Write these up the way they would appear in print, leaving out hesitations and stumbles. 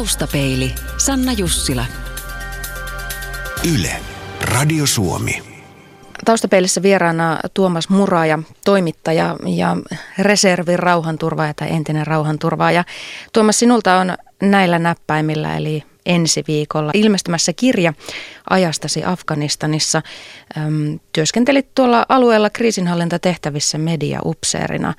Taustapeili, Sanna Jussila. Yle, Radio Suomi. Taustapeilissä vieraana Tuomas Muraja, toimittaja ja reservin rauhanturvaaja tai entinen rauhanturvaaja. Tuomas, sinulta on näillä näppäimillä eli ensi viikolla ilmestymässä kirja ajastasi Afganistanissa. Työskentelit tuolla alueella kriisinhallintatehtävissä mediaupseerina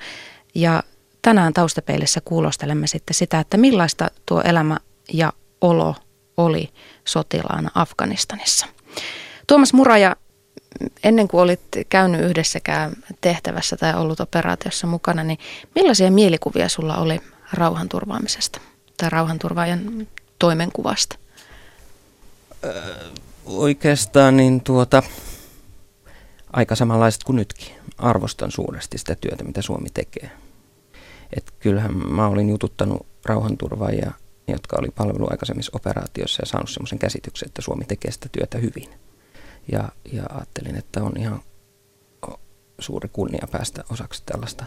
ja tänään Taustapeilissä kuulostelemme sitten sitä, että millaista tuo elämä ja olo oli sotilaana Afganistanissa. Tuomas Muraja, ennen kuin olit käynyt yhdessäkään tehtävässä tai ollut operaatiossa mukana, niin millaisia mielikuvia sulla oli rauhanturvaamisesta tai rauhanturvaajan toimenkuvasta? Oikeastaan niin aika samanlaiset kuin nytkin. Arvostan suuresti sitä työtä, mitä Suomi tekee. Et kyllähän mä olin jututtanut rauhanturvaajia, jotka oli palvelu aikaisemmissa operaatioissa ja saanut semmoisen käsityksen, että Suomi tekee sitä työtä hyvin. Ja ajattelin, että on ihan suuri kunnia päästä osaksi tällaista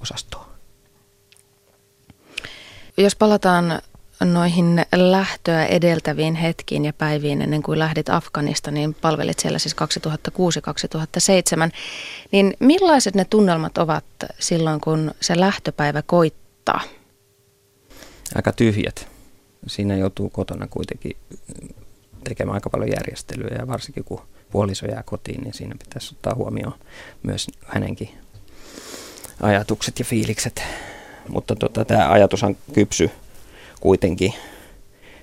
osastoa. Jos palataan noihin lähtöä edeltäviin hetkiin ja päiviin ennen kuin lähdit Afganistaniin, palvelit siellä siis 2006-2007, niin millaiset ne tunnelmat ovat silloin, kun se lähtöpäivä koittaa? Aika tyhjät. Siinä joutuu kotona kuitenkin tekemään aika paljon järjestelyä ja varsinkin kun puoliso jää kotiin, niin siinä pitäisi ottaa huomioon myös hänenkin ajatukset ja fiilikset. Mutta tämä ajatushan kypsy kuitenkin.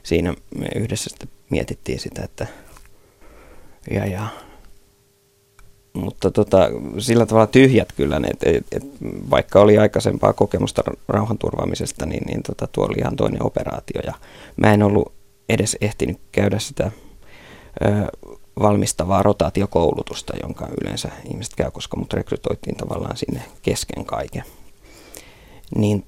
Siinä me yhdessä sitten mietittiin sitä, että Mutta sillä tavalla tyhjät kyllä ne, et vaikka oli aikaisempaa kokemusta rauhanturvaamisesta, niin tuo oli ihan toinen operaatio. Ja mä en ollut edes ehtinyt käydä sitä valmistavaa rotaatiokoulutusta, jonka yleensä ihmiset käy, koska mut rekrytoitiin tavallaan sinne kesken kaiken. Niin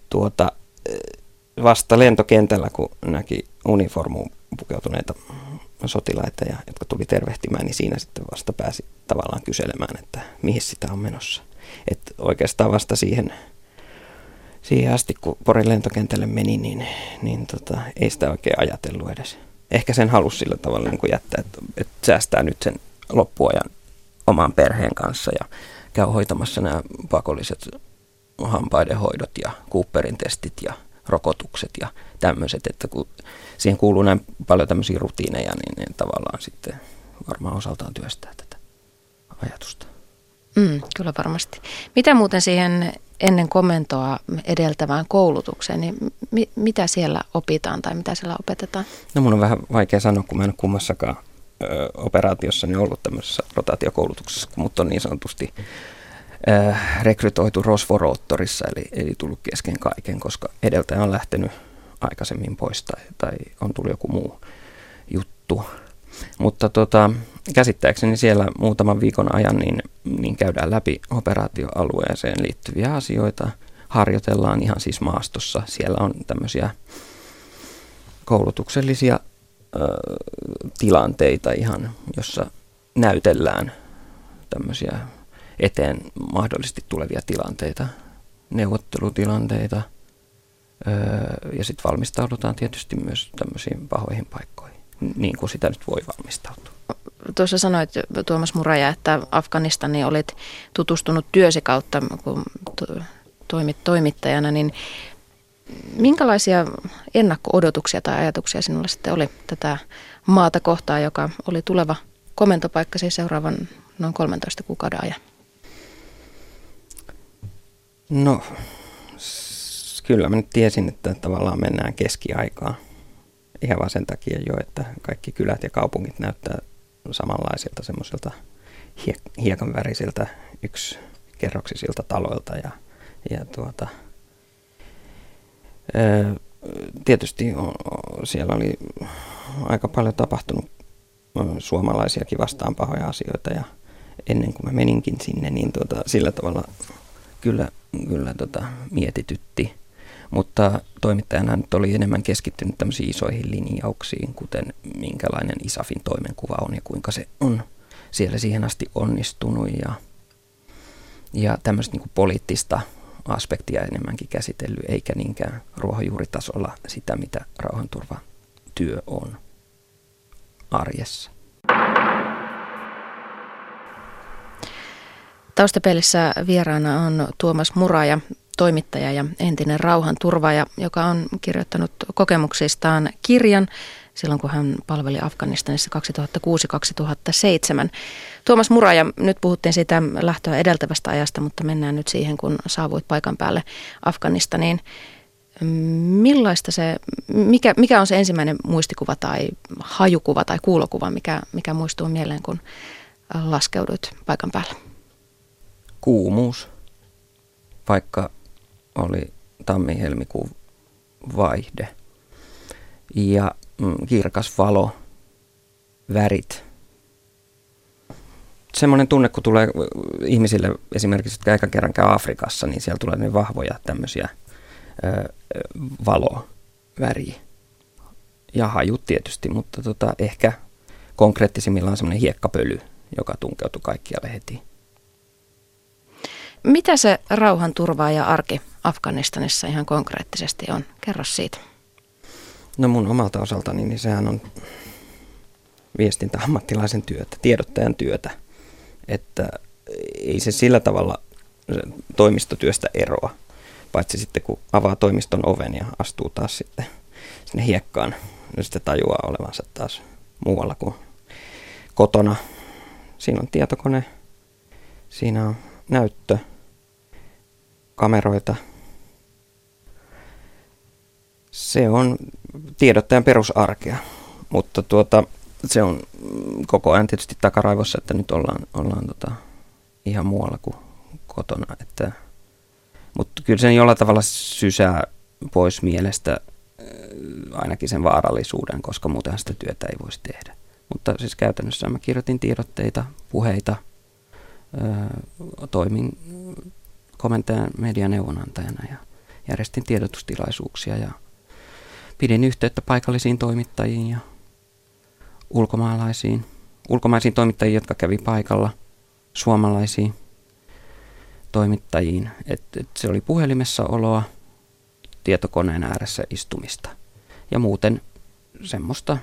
vasta lentokentällä, kun näki uniformuun pukeutuneita sotilaita, jotka tuli tervehtimään, niin siinä sitten vasta pääsi tavallaan kyselemään, että mihin sitä on menossa. Että oikeastaan vasta siihen asti, kun Porin lentokentälle meni, niin ei sitä oikein ajatellut edes. Ehkä sen halusi sillä tavalla niin kuin jättää, että säästää nyt sen loppuajan oman perheen kanssa ja käy hoitamassa nämä pakolliset hampaiden hoidot ja Cooperin testit ja rokotukset ja tämmöiset, että kun siihen kuuluu näin paljon tämmöisiä rutiineja, niin ne tavallaan sitten varmaan osaltaan työstää tätä ajatusta. Kyllä varmasti. Mitä muuten siihen ennen komentoa edeltävään koulutukseen, niin mitä siellä opitaan tai mitä siellä opetetaan? No mun on vähän vaikea sanoa, kun mä en ole kummassakaan operaatiossani ollut tämmöisessä rotaatiokoulutuksessa, kun mut on niin sanotusti rekrytoitu rosvoroottorissa, eli tullut kesken kaiken, koska edeltäjä on lähtenyt aikaisemmin pois tai on tullut joku muu juttu. Mutta käsittääkseni siellä muutaman viikon ajan niin käydään läpi operaatioalueeseen liittyviä asioita, harjoitellaan ihan siis maastossa. Siellä on tämmöisiä koulutuksellisia tilanteita ihan, jossa näytellään tämmöisiä eteen mahdollisesti tulevia tilanteita, neuvottelutilanteita ja sitten valmistaudutaan tietysti myös tämmöisiin pahoihin paikkoihin, niin kuin sitä nyt voi valmistautua. Tuossa sanoit, Tuomas Muraja, että Afganistaniin olit tutustunut työsi kautta, kun toimit toimittajana, niin minkälaisia ennakko-odotuksia tai ajatuksia sinulla sitten oli tätä maata kohtaan, joka oli tuleva komentopaikka siis seuraavan noin 13 kuukauden ajan? No, kyllä mä nyt tiesin, että tavallaan mennään keskiaikaan. Ihan vaan sen takia jo, että kaikki kylät ja kaupungit näyttää samanlaisilta semmoisilta hiekanvärisiltä yksikerroksisilta taloilta. Tietysti siellä oli aika paljon tapahtunut suomalaisiakin vastaan pahoja asioita ja ennen kuin mä meninkin sinne, niin sillä tavalla kyllä mietitytti. Mutta toimittajana nyt oli enemmän keskittynyt tämmöisiin isoihin linjauksiin, kuten minkälainen ISAFin toimenkuva on ja kuinka se on siellä siihen asti onnistunut ja tämmöistä niin kuin poliittista aspektia enemmänkin käsitellyt, eikä niinkään ruohonjuuritasolla sitä, mitä rauhanturvatyö on arjessa. Taustapeilissä vieraana on Tuomas Muraja, toimittaja ja entinen rauhanturvaaja, joka on kirjoittanut kokemuksistaan kirjan silloin, kun hän palveli Afganistanissa 2006-2007. Tuomas Muraja, nyt puhuttiin siitä lähtöä edeltävästä ajasta, mutta mennään nyt siihen, kun saavuit paikan päälle Afganistaniin. Millaista se, mikä on se ensimmäinen muistikuva tai hajukuva tai kuulokuva, mikä muistuu mieleen, kun laskeuduit paikan päälle? Kuumuus, vaikka oli tammi-helmikuun vaihde, ja kirkas valo, värit. Semmoinen tunne, kun tulee ihmisille esimerkiksi, jotka ekan kerran käy Afrikassa, niin siellä tulee niin vahvoja tämmöisiä valo, väri ja hajut tietysti, mutta ehkä konkreettisimmillaan on semmoinen hiekkapöly, joka tunkeutui kaikkialle heti. Mitä se rauhanturvaaja arki Afganistanissa ihan konkreettisesti on? Kerro siitä. No mun omalta osaltani, niin sehän on viestintäammattilaisen työtä, tiedottajan työtä. Että ei se sillä tavalla toimistotyöstä eroa, paitsi sitten kun avaa toimiston oven ja astuu taas sitten sinne hiekkaan, niin sitten tajuaa olevansa taas muualla kuin kotona. Siinä on tietokone, siinä on näyttö, kameroita. Se on tiedottajan perusarkea, mutta se on koko ajan tietysti takaraivossa, että nyt ollaan ihan muualla kuin kotona. Mutta kyllä sen jollain tavalla sysää pois mielestä ainakin sen vaarallisuuden, koska muuten sitä työtä ei voisi tehdä. Mutta siis käytännössä mä kirjoitin tiedotteita, puheita, toimin komentajan medianeuvonantajana ja järjestin tiedotustilaisuuksia ja pidin yhteyttä paikallisiin toimittajiin ja ulkomaisiin toimittajiin, jotka kävi paikalla, suomalaisiin toimittajiin. Et se oli puhelimessa oloa, tietokoneen ääressä istumista ja muuten semmoista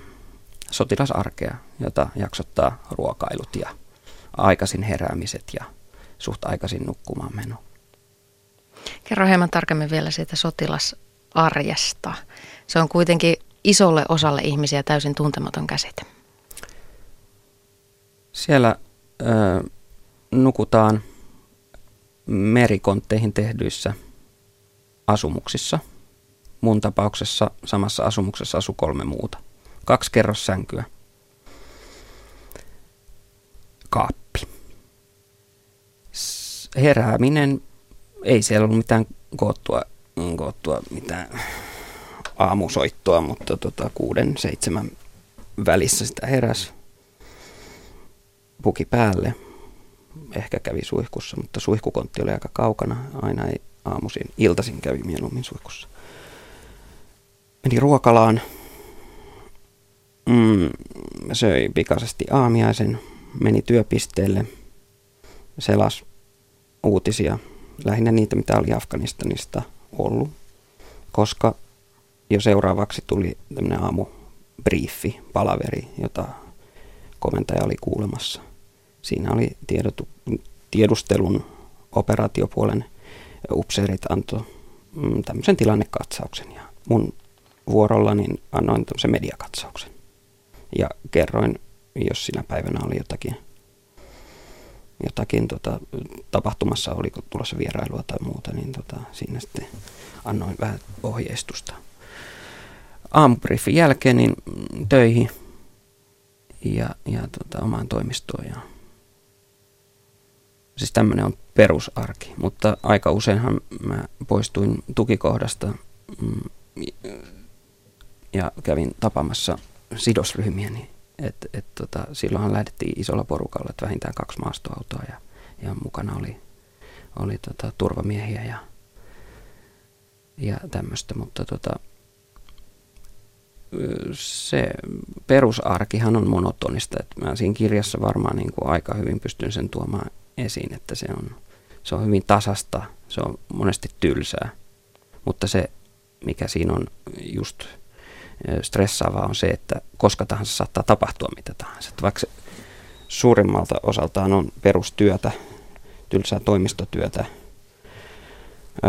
sotilasarkea, jota jaksottaa ruokailut ja aikaisin heräämiset ja suht aikaisin nukkumaan meno. Kerro hieman tarkemmin vielä siitä sotilasarjesta. Se on kuitenkin isolle osalle ihmisiä täysin tuntematon käsite. Siellä nukutaan merikontteihin tehdyissä asumuksissa. Mun tapauksessa samassa asumuksessa asui 3 muuta. 2 kerrossänkyä. Kaappi. Herääminen, ei siellä ollut mitään koottua mitään aamusoittoa, mutta 6-7 välissä sitä heräsi. Puki päälle, ehkä kävi suihkussa, mutta suihkukontti oli aika kaukana, aina ei aamuisin, iltaisin kävi mieluummin suihkussa. Meni ruokalaan, söi pikaisesti aamiaisen. Meni työpisteelle, selasi uutisia, lähinnä niitä, mitä oli Afganistanista ollut, koska jo seuraavaksi tuli tämmöinen aamubriifi, palaveri, jota komentaja oli kuulemassa. Siinä oli tiedustelun operaatiopuolen upseerit antoi tämmöisen tilannekatsauksen ja mun vuorollani annoin tämmöisen mediakatsauksen ja kerroin, jos sinä päivänä oli jotakin tapahtumassa, oliko tulossa vierailua tai muuta, niin siinä sitten annoin vähän ohjeistusta. Aamubriefin jälkeen niin töihin ja omaan toimistoon. Ja siis tämmöinen on perusarki, mutta aika useinhan mä poistuin tukikohdasta ja kävin tapaamassa sidosryhmiäni. Silloinhan lähdettiin isolla porukalla, että vähintään 2 maastoautoa ja mukana oli turvamiehiä ja tämmöistä, mutta se perusarkihan on monotonista, että mä siinä kirjassa varmaan niin kuin aika hyvin pystyn sen tuomaan esiin, että se on hyvin tasasta Se on monesti tylsää, mutta se mikä siinä on just stressaavaa on se, että koska tahansa saattaa tapahtua mitä tahansa. Että vaikka suurimmalta osaltaan on perustyötä, tylsää toimistotyötä,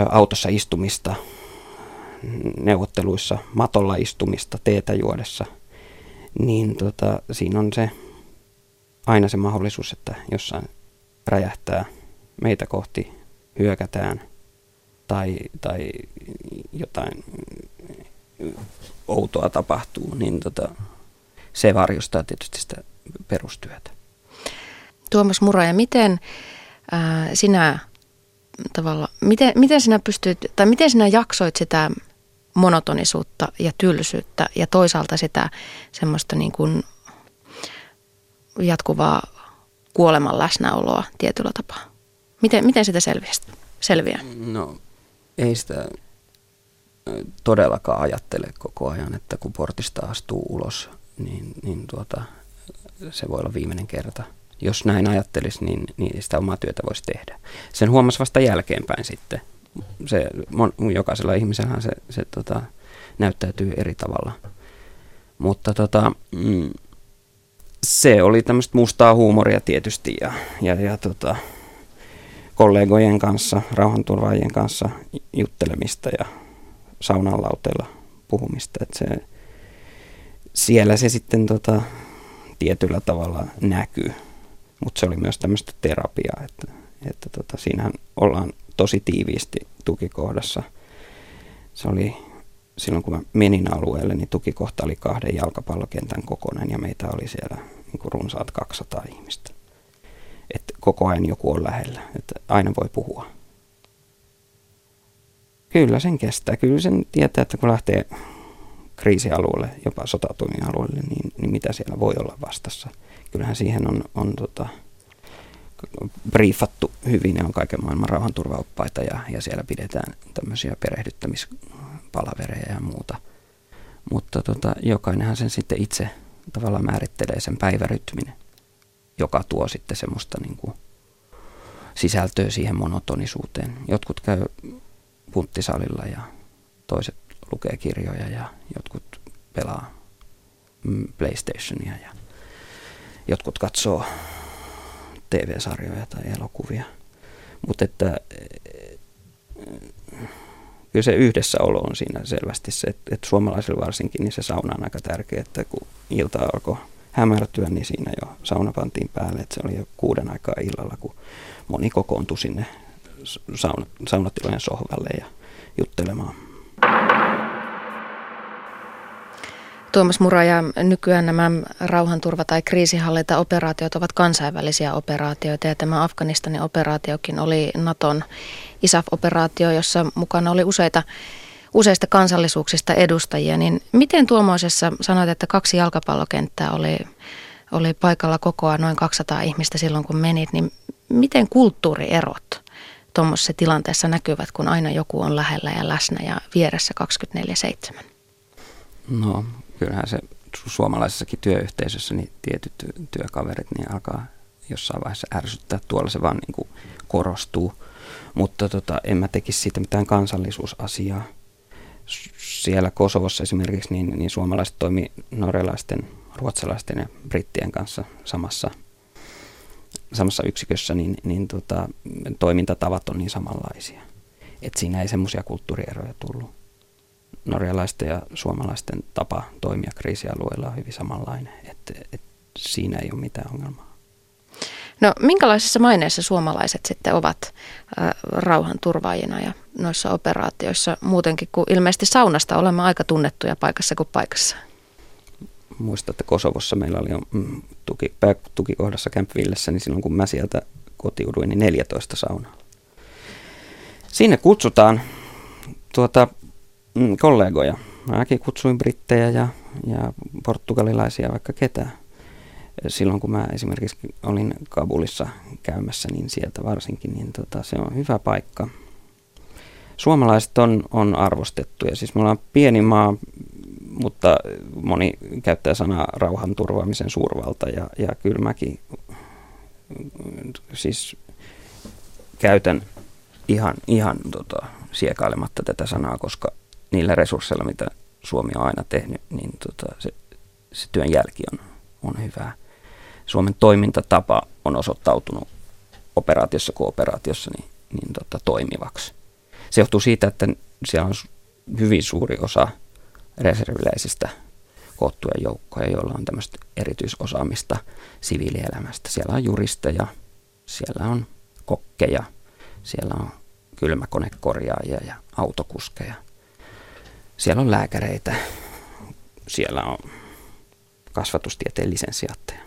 autossa istumista, neuvotteluissa, matolla istumista, teetä juodessa, niin siinä on se aina se mahdollisuus, että jossain räjähtää, meitä kohti hyökätään tai jotain outoa tapahtuu, niin se varjostaa tietysti sitä perustyötä. Tuomas Muraja, miten sinä jaksoit sitä monotonisuutta ja tylsyyttä ja toisaalta sitä semmoista niin kuin jatkuvaa kuoleman läsnäoloa tietyllä tapaa? Miten sitä selviää? No ei sitä todellakaan ajattele koko ajan, että kun portista astuu ulos, niin se voi olla viimeinen kerta. Jos näin ajattelisi, niin sitä omaa työtä voisi tehdä. Sen huomasi vasta jälkeenpäin sitten. Se, jokaisella ihmisellähän se näyttäytyy eri tavalla. Mutta se oli tämmöistä mustaa huumoria tietysti ja kollegojen kanssa, rauhanturvaajien kanssa juttelemista ja saunan lauteilla puhumista. Et siellä se sitten tietyllä tavalla näkyy. Mutta se oli myös tämmöistä terapiaa, että siinähän ollaan tosi tiiviisti tukikohdassa. Se oli silloin, kun mä menin alueelle, niin tukikohta oli 2 jalkapallokentän kokoinen ja meitä oli siellä niin runsaat 200 ihmistä. Et koko ajan joku on lähellä, että aina voi puhua. Kyllä sen kestää, kyllä sen tietää, että kun lähtee kriisialueelle, jopa sotatoimialueelle, niin mitä siellä voi olla vastassa. Kyllähän siihen on briefattu hyvin, ne on kaiken maailman rauhanturvaoppaita ja siellä pidetään tämmöisiä perehdyttämispalavereja ja muuta. Mutta jokainenhan sen sitten itse tavallaan määrittelee sen päivärytmin, joka tuo sitten semmoista niin kuin sisältöä siihen monotonisuuteen. Jotkut käy punttisalilla ja toiset lukee kirjoja ja jotkut pelaa PlayStationia ja jotkut katsoo TV-sarjoja tai elokuvia. Mutta että kyllä se yhdessäolo on siinä selvästi se, että suomalaisilla varsinkin niin se sauna on aika tärkeä, että kun ilta alkoi hämärtyä, niin siinä jo sauna pantiin päälle. Että se oli jo 6 aikaa illalla, kun moni kokoontui sinne saunatilojen sohvalle ja juttelemaan. Tuomas Muraja, nykyään nämä rauhanturva- tai kriisinhallintaoperaatiot ovat kansainvälisiä operaatioita ja tämä Afganistanin operaatiokin oli Naton ISAF-operaatio, jossa mukana oli useista kansallisuuksista edustajia. Niin miten tuommoisessa, sanoit, että 2 jalkapallokenttää oli paikalla kokoa noin 200 ihmistä silloin kun menit, niin miten kulttuurierot tuommoisessa tilanteessa näkyvät, kun aina joku on lähellä ja läsnä ja vieressä 24/7? No, kyllähän se suomalaisessakin työyhteisössä niin tietyt työkaverit niin alkaa jossain vaiheessa ärsyttää. Tuolla se vaan niin kuin korostuu, mutta en mä tekisi siitä mitään kansallisuusasiaa. Siellä Kosovossa esimerkiksi niin suomalaiset toimii norjalaisten, ruotsalaisten ja brittien kanssa samassa yksikössä, niin toimintatavat on niin samanlaisia. Et siinä ei semmoisia kulttuurieroja tullut. Norjalaisten ja suomalaisten tapa toimia kriisialueilla on hyvin samanlainen, että siinä ei ole mitään ongelmaa. No minkälaisessa maineessa suomalaiset sitten ovat rauhanturvaajina ja noissa operaatioissa muutenkin, kun ilmeisesti saunasta olemme aika tunnettuja paikassa kuin paikassa? Muistan, että Kosovossa meillä oli jo tukikohdassa Camp Villessä, niin silloin kun mä sieltä kotiuduin, niin 14 saunaa. Sinne kutsutaan kollegoja. Mäkin kutsuin brittejä ja portugalilaisia, vaikka ketään. Silloin kun mä esimerkiksi olin Kabulissa käymässä, niin sieltä varsinkin, niin se on hyvä paikka. Suomalaiset on arvostettuja. Siis me ollaan pieni maa, mutta moni käyttää sanaa rauhanturvaamisen suurvalta. Ja kyllä mäkin siis käytän ihan siekailematta tätä sanaa, koska niillä resursseilla, mitä Suomi on aina tehnyt, niin se työn jälki on hyvää. Suomen toimintatapa on osoittautunut operaatiossa kuin operaatiossa niin toimivaksi. Se johtuu siitä, että siellä on hyvin suuri osa reserviläisistä koottuja joukkoja, joilla on tämmöistä erityisosaamista siviilielämästä. Siellä on juristeja, siellä on kokkeja, siellä on kylmäkonekorjaajia ja autokuskeja. Siellä on lääkäreitä, siellä on kasvatustieteen lisensiaatteja.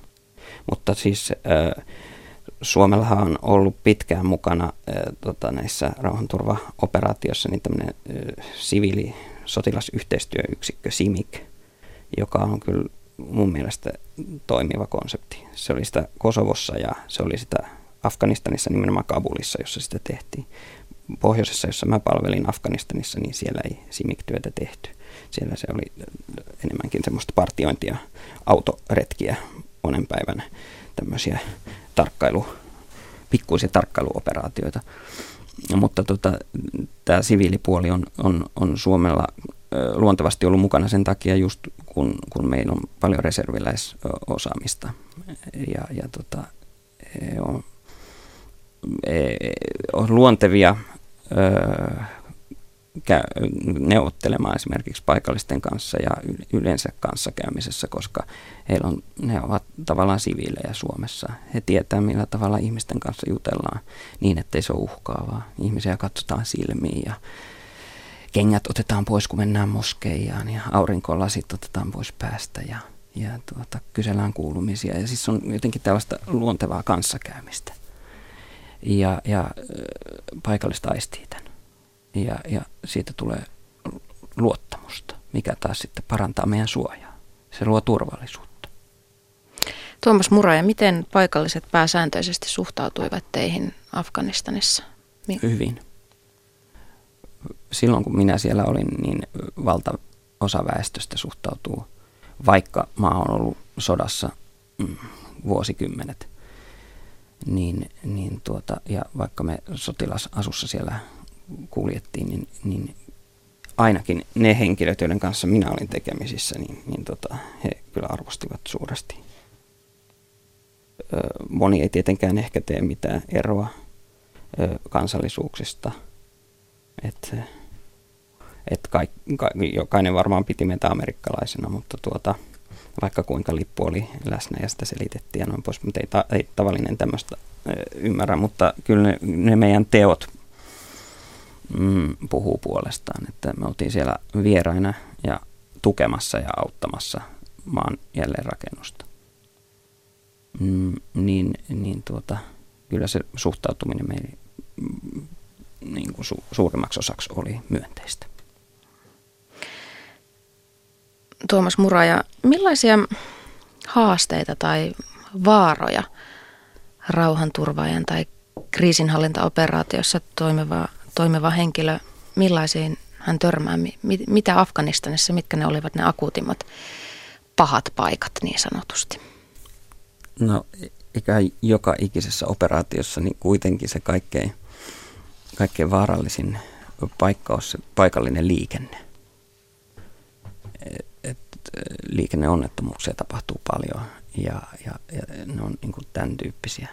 Mutta siis Suomellahan on ollut pitkään mukana näissä rauhanturvaoperaatioissa niin tämmöinen siviili-sotilasyhteistyöyksikkö SIMIC, joka on kyllä mun mielestä toimiva konsepti. Se oli sitä Kosovossa ja se oli sitä Afganistanissa, nimenomaan Kabulissa, jossa sitä tehtiin. Pohjoisessa, jossa mä palvelin Afganistanissa, niin siellä ei SIMIC-työtä tehty. Siellä se oli enemmänkin semmoista partiointia, autoretkiä monen päivän tämmöisiä pikkuisia tarkkailuoperaatioita. Mutta tämä siviilipuoli on Suomella luontevasti ollut mukana sen takia just kun meillä on paljon reserviläisosaamista ja on luontevia neuvottelemaan esimerkiksi paikallisten kanssa ja yleensä kanssakäymisessä, koska ne ovat tavallaan siviilejä Suomessa. He tietää, millä tavalla ihmisten kanssa jutellaan niin, ettei se ole uhkaavaa. Ihmisiä katsotaan silmiin ja kengät otetaan pois, kun mennään moskeijaan ja aurinkolasit otetaan pois päästä ja kysellään kuulumisia. Ja siis on jotenkin tällaista luontevaa kanssakäymistä. Ja paikallista aistii tämän. Ja siitä tulee luottamusta, mikä taas sitten parantaa meidän suojaa. Se luo turvallisuutta. Tuomas Muraja, miten paikalliset pääsääntöisesti suhtautuivat teihin Afganistanissa? Hyvin. Silloin kun minä siellä olin, niin valtaosa väestöstä suhtautuu, vaikka maa on ollut sodassa vuosikymmenet. Ja vaikka me sotilasasussa siellä kuljettiin, niin ainakin ne henkilöt, joiden kanssa minä olin tekemisissä, niin he kyllä arvostivat suuresti. Moni ei tietenkään ehkä tee mitään eroa kansallisuuksista. Jokainen varmaan piti meitä amerikkalaisena, mutta vaikka kuinka lippu oli läsnä ja sitä selitettiin ja noin pois, mutta ei tavallinen tämmöistä ymmärrä, mutta kyllä ne meidän teot puhuu puolestaan, että me oltiin siellä vieraina ja tukemassa ja auttamassa maan jälleenrakennusta. Kyllä se suhtautuminen meidän suurimmaksi osaksi oli myönteistä. Tuomas Muraja, millaisia haasteita tai vaaroja rauhanturvaajan tai kriisinhallintaoperaatiossa toimiva henkilö, millaisiin hän törmää? Mitä Afganistanissa, mitkä ne olivat ne akuutimmat pahat paikat niin sanotusti? No, joka ikisessä operaatiossa niin kuitenkin se kaikkein vaarallisin paikka on se paikallinen liikenne. Liikenneonnettomuuksia tapahtuu paljon ja ne on niin kuin tämän tyyppisiä.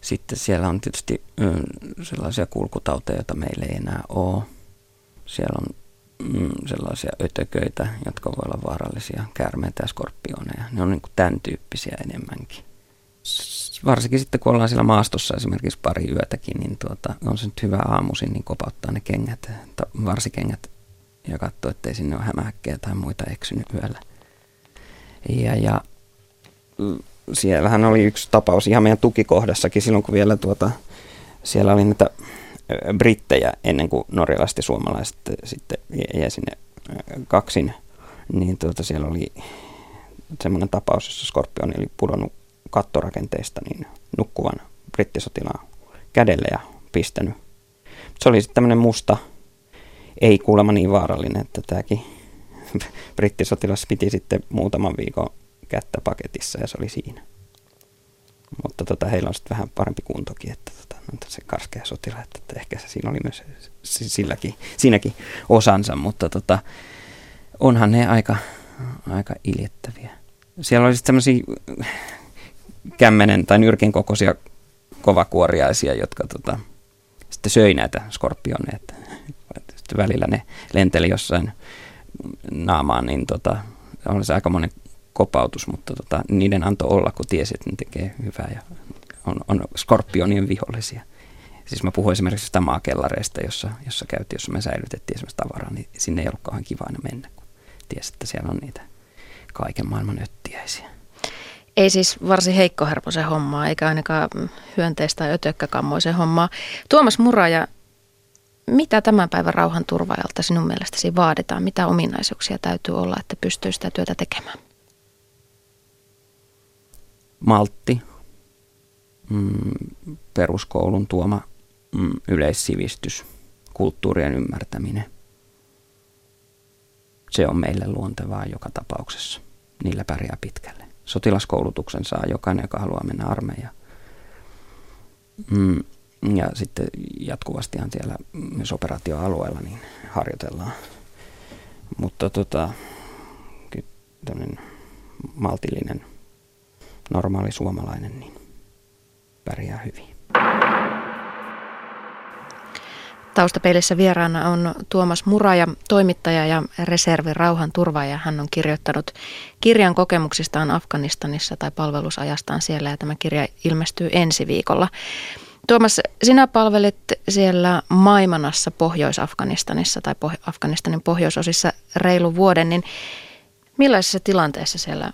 Sitten siellä on tietysti sellaisia kulkutauteja, joita meillä ei enää ole. Siellä on sellaisia ötököitä, jotka voi olla vaarallisia, käärmeitä ja skorpioneja. Ne on niin kuin tämän tyyppisiä enemmänkin. Varsinkin sitten, kun ollaan siellä maastossa esimerkiksi pari yötäkin, niin on se nyt hyvä aamuisin, niin kopauttaa ne kengät, varsikengät, ja katsoo, ettei sinne ole hämähäkkejä tai muita eksynyt yöllä. Ja siellähän oli yksi tapaus ihan meidän tukikohdassakin silloin, kun vielä siellä oli näitä brittejä ennen kuin norjalaiset ja suomalaiset sitten jäi sinne kaksin, niin siellä oli semmoinen tapaus, jossa skorpioni oli pudonnut kattorakenteista niin nukkuvan brittisotilaan kädelle ja pistänyt. Se oli sitten tämmöinen musta, ei kuulemma niin vaarallinen, että tämäkin brittisotilas piti sitten muutaman viikon kättä paketissa ja se oli siinä. Mutta heillä on sitten vähän parempi kuntokin, että on se karskea sotila, että ehkä se siinä oli myös siinäkin osansa, mutta onhan ne aika iljettäviä. Siellä oli sitten tämmöisiä kämmenen tai nyrkin kokoisia kovakuoriaisia, jotka sitten söi näitä skorpioneita. Sitten välillä ne lenteli jossain naamaan, niin oli se aikamoinen kopautus, mutta niiden antoi olla, kun tiesi, että ne tekee hyvää ja on skorpionien vihollisia. Siis mä puhuin esimerkiksi tamakellareista, jossa käytiin, jossa me säilytettiin esimerkiksi tavaraa, niin sinne ei ollut kauhean kiva aina mennä, kun tiesi, että siellä on niitä kaiken maailman öttiäisiä. Ei siis varsin heikkoherpoisen hommaa, eikä ainakaan hyönteistä tai ötökkäkammoisen hommaa. Tuomas Muraja, mitä tämän päivän rauhanturvaajalta sinun mielestäsi vaaditaan? Mitä ominaisuuksia täytyy olla, että pystyy sitä työtä tekemään? Maltti, peruskoulun tuoma yleissivistys, kulttuurien ymmärtäminen. Se on meille luontevaa joka tapauksessa. Niillä pärjää pitkälle. Sotilaskoulutuksen saa jokainen, joka haluaa mennä armeijaan. Ja sitten jatkuvastihan siellä myös operaatioalueella niin harjoitellaan. Mutta tämmöinen maltillinen, normaali suomalainen niin pärjää hyvin. Taustapeilissä vieraana on Tuomas Muraja, toimittaja ja reservin rauhanturvaaja. Hän on kirjoittanut kirjan kokemuksistaan Afganistanissa tai palvelusajastaan siellä, ja tämä kirja ilmestyy ensi viikolla. Tuomas, sinä palvelet siellä Maimanassa Pohjois-Afganistanissa tai Afganistanin pohjoisosissa reilu vuoden, niin millaisessa tilanteessa siellä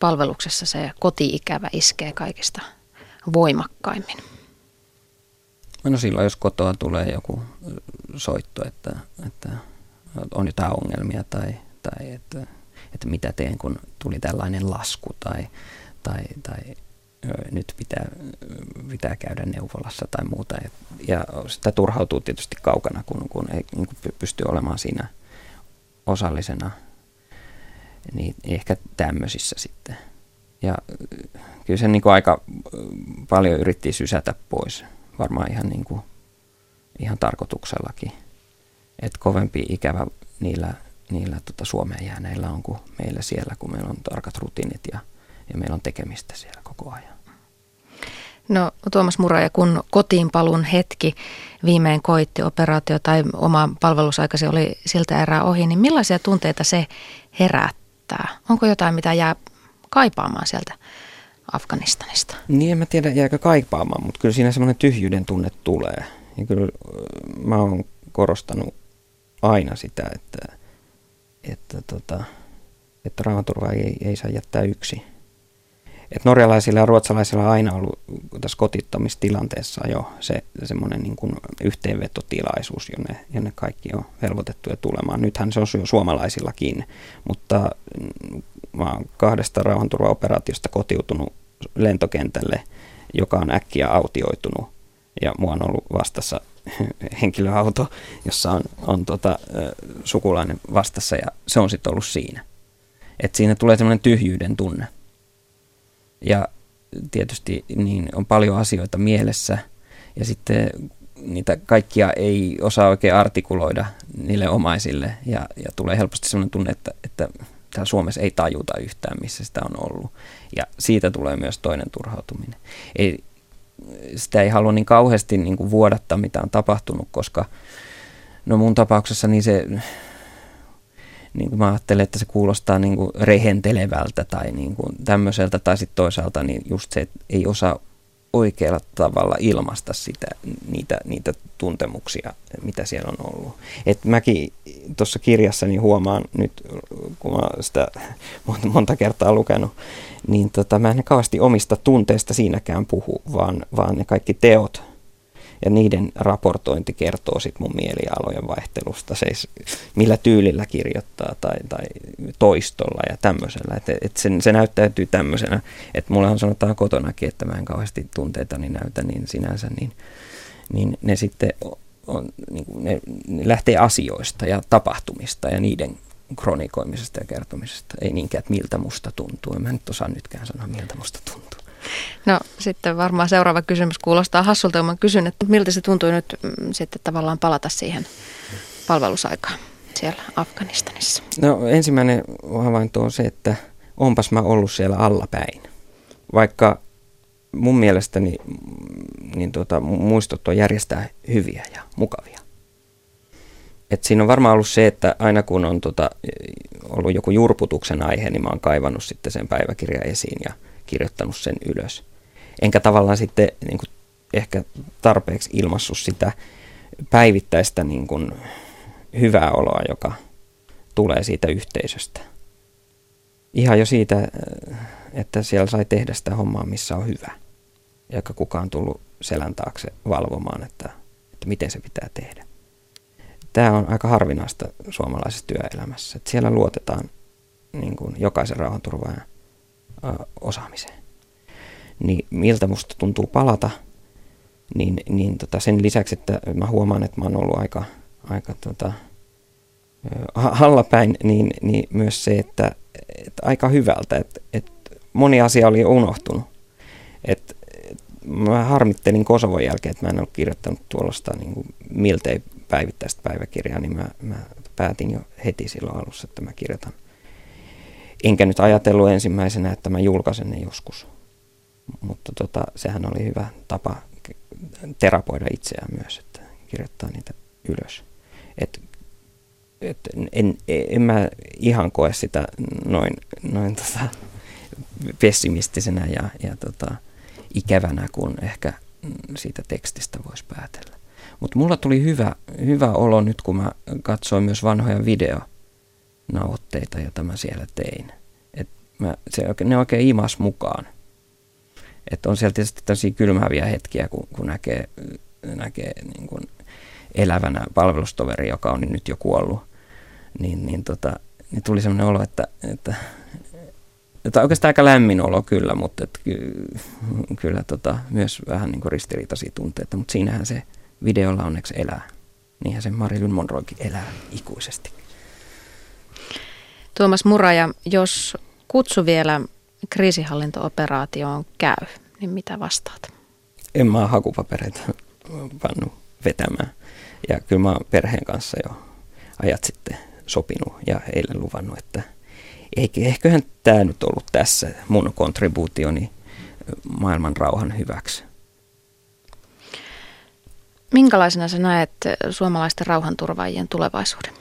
palveluksessa se koti-ikävä iskee kaikista voimakkaimmin? No silloin, jos kotoa tulee joku soitto, että on jotain ongelmia tai että mitä teen, kun tuli tällainen lasku tai nyt pitää käydä neuvolassa tai muuta. Ja sitä turhautuu tietysti kaukana, kun ei pysty olemaan siinä osallisena. Niin ehkä tämmöisissä sitten. Ja kyllä se aika paljon yritti sysätä pois. Varmaan ihan, ihan tarkoituksellakin. Että kovempi ikävä niillä Suomeen jääneillä on kuin meillä siellä, kun meillä on tarkat rutiinit ja meillä on tekemistä siellä koko ajan. No Tuomas Muraja, kun kotiinpaluun hetki viimein koitti, operaatio tai oma palvelusaikasi oli siltä erää ohi, niin millaisia tunteita se herättää? Onko jotain, mitä jää kaipaamaan sieltä Afganistanista? Niin, en mä tiedä jääkö kaipaamaan, mutta kyllä siinä semmoinen tyhjyyden tunne tulee. Ja kyllä mä oon korostanut aina sitä, että rauhanturva ei saa jättää yksin. Et norjalaisilla ja ruotsalaisilla on aina ollut tässä kotiuttamistilanteessa jo se semmoinen yhteenvetotilaisuus, jonne kaikki on velvoitettuja tulemaan. Nythän se on jo suomalaisillakin, mutta mä oon 2 rauhanturvaoperaatiosta kotiutunut lentokentälle, joka on äkkiä autioitunut, ja mua on ollut vastassa henkilöauto, jossa on sukulainen vastassa, ja se on sitten ollut siinä. Et siinä tulee semmoinen tyhjyyden tunne. Ja tietysti niin on paljon asioita mielessä ja sitten niitä kaikkia ei osaa oikein artikuloida niille omaisille ja tulee helposti sellainen tunne, että täällä Suomessa ei tajuta yhtään, missä sitä on ollut. Ja siitä tulee myös toinen turhautuminen. Sitä ei halua niin kauheasti vuodattaa, mitä on tapahtunut, koska no mun tapauksessa niin se... Niin mä ajattelen, että se kuulostaa rehentelevältä tai tämmöiseltä, tai sitten toisaalta niin just se, että ei osaa oikealla tavalla ilmaista sitä, niitä tuntemuksia, mitä siellä on ollut. Et mäkin tuossa kirjassani huomaan nyt, kun mä oon sitä monta kertaa lukenut, niin mä en kauheasti omista tunteista siinäkään puhu, vaan ne kaikki teot ja niiden raportointi kertoo sit mun mielialojen vaihtelusta, siis millä tyylillä kirjoittaa tai toistolla ja tämmöisellä. Et se näyttäytyy tämmöisenä, että mullahan sanotaan kotonakin, että mä en kauheasti tunteitani näytä niin sinänsä, niin ne sitten on, ne lähtee asioista ja tapahtumista ja niiden kronikoimisesta ja kertomisesta. Ei niinkään, että miltä musta tuntuu. En mä nyt osaa nytkään sanoa, miltä musta tuntuu. No sitten varmaan seuraava kysymys kuulostaa hassulta, kun mä kysyn, että miltä se tuntui nyt sitten tavallaan palata siihen palvelusaikaan siellä Afganistanissa? No ensimmäinen havainto on se, että onpas mä ollut siellä allapäin. Vaikka mun mielestäni muistot on järjestää hyviä ja mukavia. Et siinä on varmaan ollut se, että aina kun on ollut joku jurputuksen aihe, niin mä oon kaivannut sitten sen päiväkirjan esiin ja kirjoittanut sen ylös. Enkä tavallaan sitten ehkä tarpeeksi ilmaissut sitä päivittäistä hyvää oloa, joka tulee siitä yhteisöstä. Ihan jo siitä, että siellä sai tehdä sitä hommaa, missä on hyvä. Eikä kukaan tullut selän taakse valvomaan, että miten se pitää tehdä. Tämä on aika harvinaista suomalaisessa työelämässä, että siellä luotetaan jokaisen rauhanturvaajan osaamiseen. Niin miltä musta tuntuu palata, sen lisäksi, että mä huomaan, että mä oon ollut aika hallapäin, niin myös se, että aika hyvältä, että moni asia oli unohtunut. Et mä harmittelin Kosovon jälkeen, että mä en ollut kirjoittanut tuollaista miltei päivittäistä päiväkirjaa, niin mä päätin jo heti silloin alussa, että mä kirjoitan. Enkä nyt ajatellut ensimmäisenä, että mä julkaisen ne joskus. Mutta sehän oli hyvä tapa terapoida itseään myös, että kirjoittaa niitä ylös. En mä ihan koe sitä noin pessimistisenä ja ikävänä, kun ehkä siitä tekstistä voisi päätellä. Mutta mulla tuli hyvä olo nyt, kun mä katsoin myös vanhoja videonauhoitteita, joita mä siellä tein. Ne oikein imas mukaan. Et on siellä tietysti tämmöisiä kylmäviä hetkiä, kun näkee elävänä palvelustoveri, joka on nyt jo kuollut. Niin tuli semmoinen olo, että oikeastaan aika lämmin olo kyllä, mutta kyllä myös vähän ristiriitaisia tunteita, mutta siinähän se videolla onneksi elää. Niinhän se Marilyn Monroekin elää ikuisesti. Tuomas Muraja, jos kutsu vielä kriisihallinto-operaatioon käy, niin mitä vastaat? En mä ole hakupapereita pannut vetämään. Ja kyllä mä oon perheen kanssa jo ajat sitten sopinut ja heille luvannut, että eiköhän tämä nyt ollut tässä mun kontribuutioni maailman rauhan hyväksi. Minkälaisena sä näet suomalaisten rauhanturvaajien tulevaisuuden?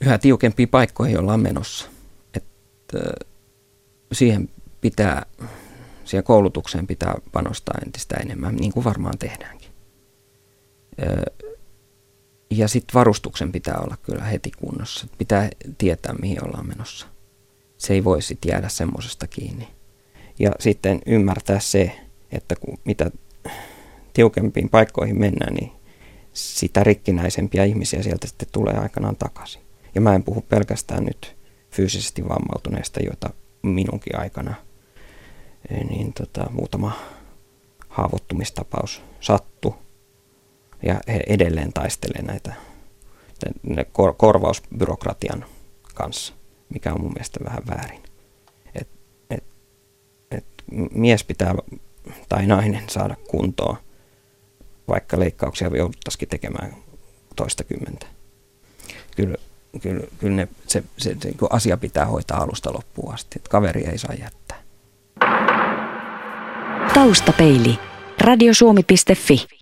Yhä tiukempia paikkoja ollaan menossa. Siihen koulutukseen pitää panostaa entistä enemmän, niin kuin varmaan tehdäänkin. Ja sitten varustuksen pitää olla kyllä heti kunnossa. Pitää tietää, mihin ollaan menossa. Se ei voi sitten jäädä semmoisesta kiinni. Ja sitten ymmärtää se, että mitä tiukempiin paikkoihin mennään, niin sitä rikkinäisempiä ihmisiä sieltä sitten tulee aikanaan takaisin. Ja mä en puhu pelkästään nyt fyysisesti vammautuneista, joita minunkin aikana muutama haavoittumistapaus sattui. Ja he edelleen taistelee näitä korvausbyrokratian kanssa, mikä on mun mielestä vähän väärin. Et mies pitää tai nainen saada kuntoon, vaikka leikkauksia jouduttaisikin tekemään toistakymmentä. Kyllä se asia pitää hoitaa alusta loppuun asti, että kaveri ei saa jättää. Taustapeili. Radiosuomi.fi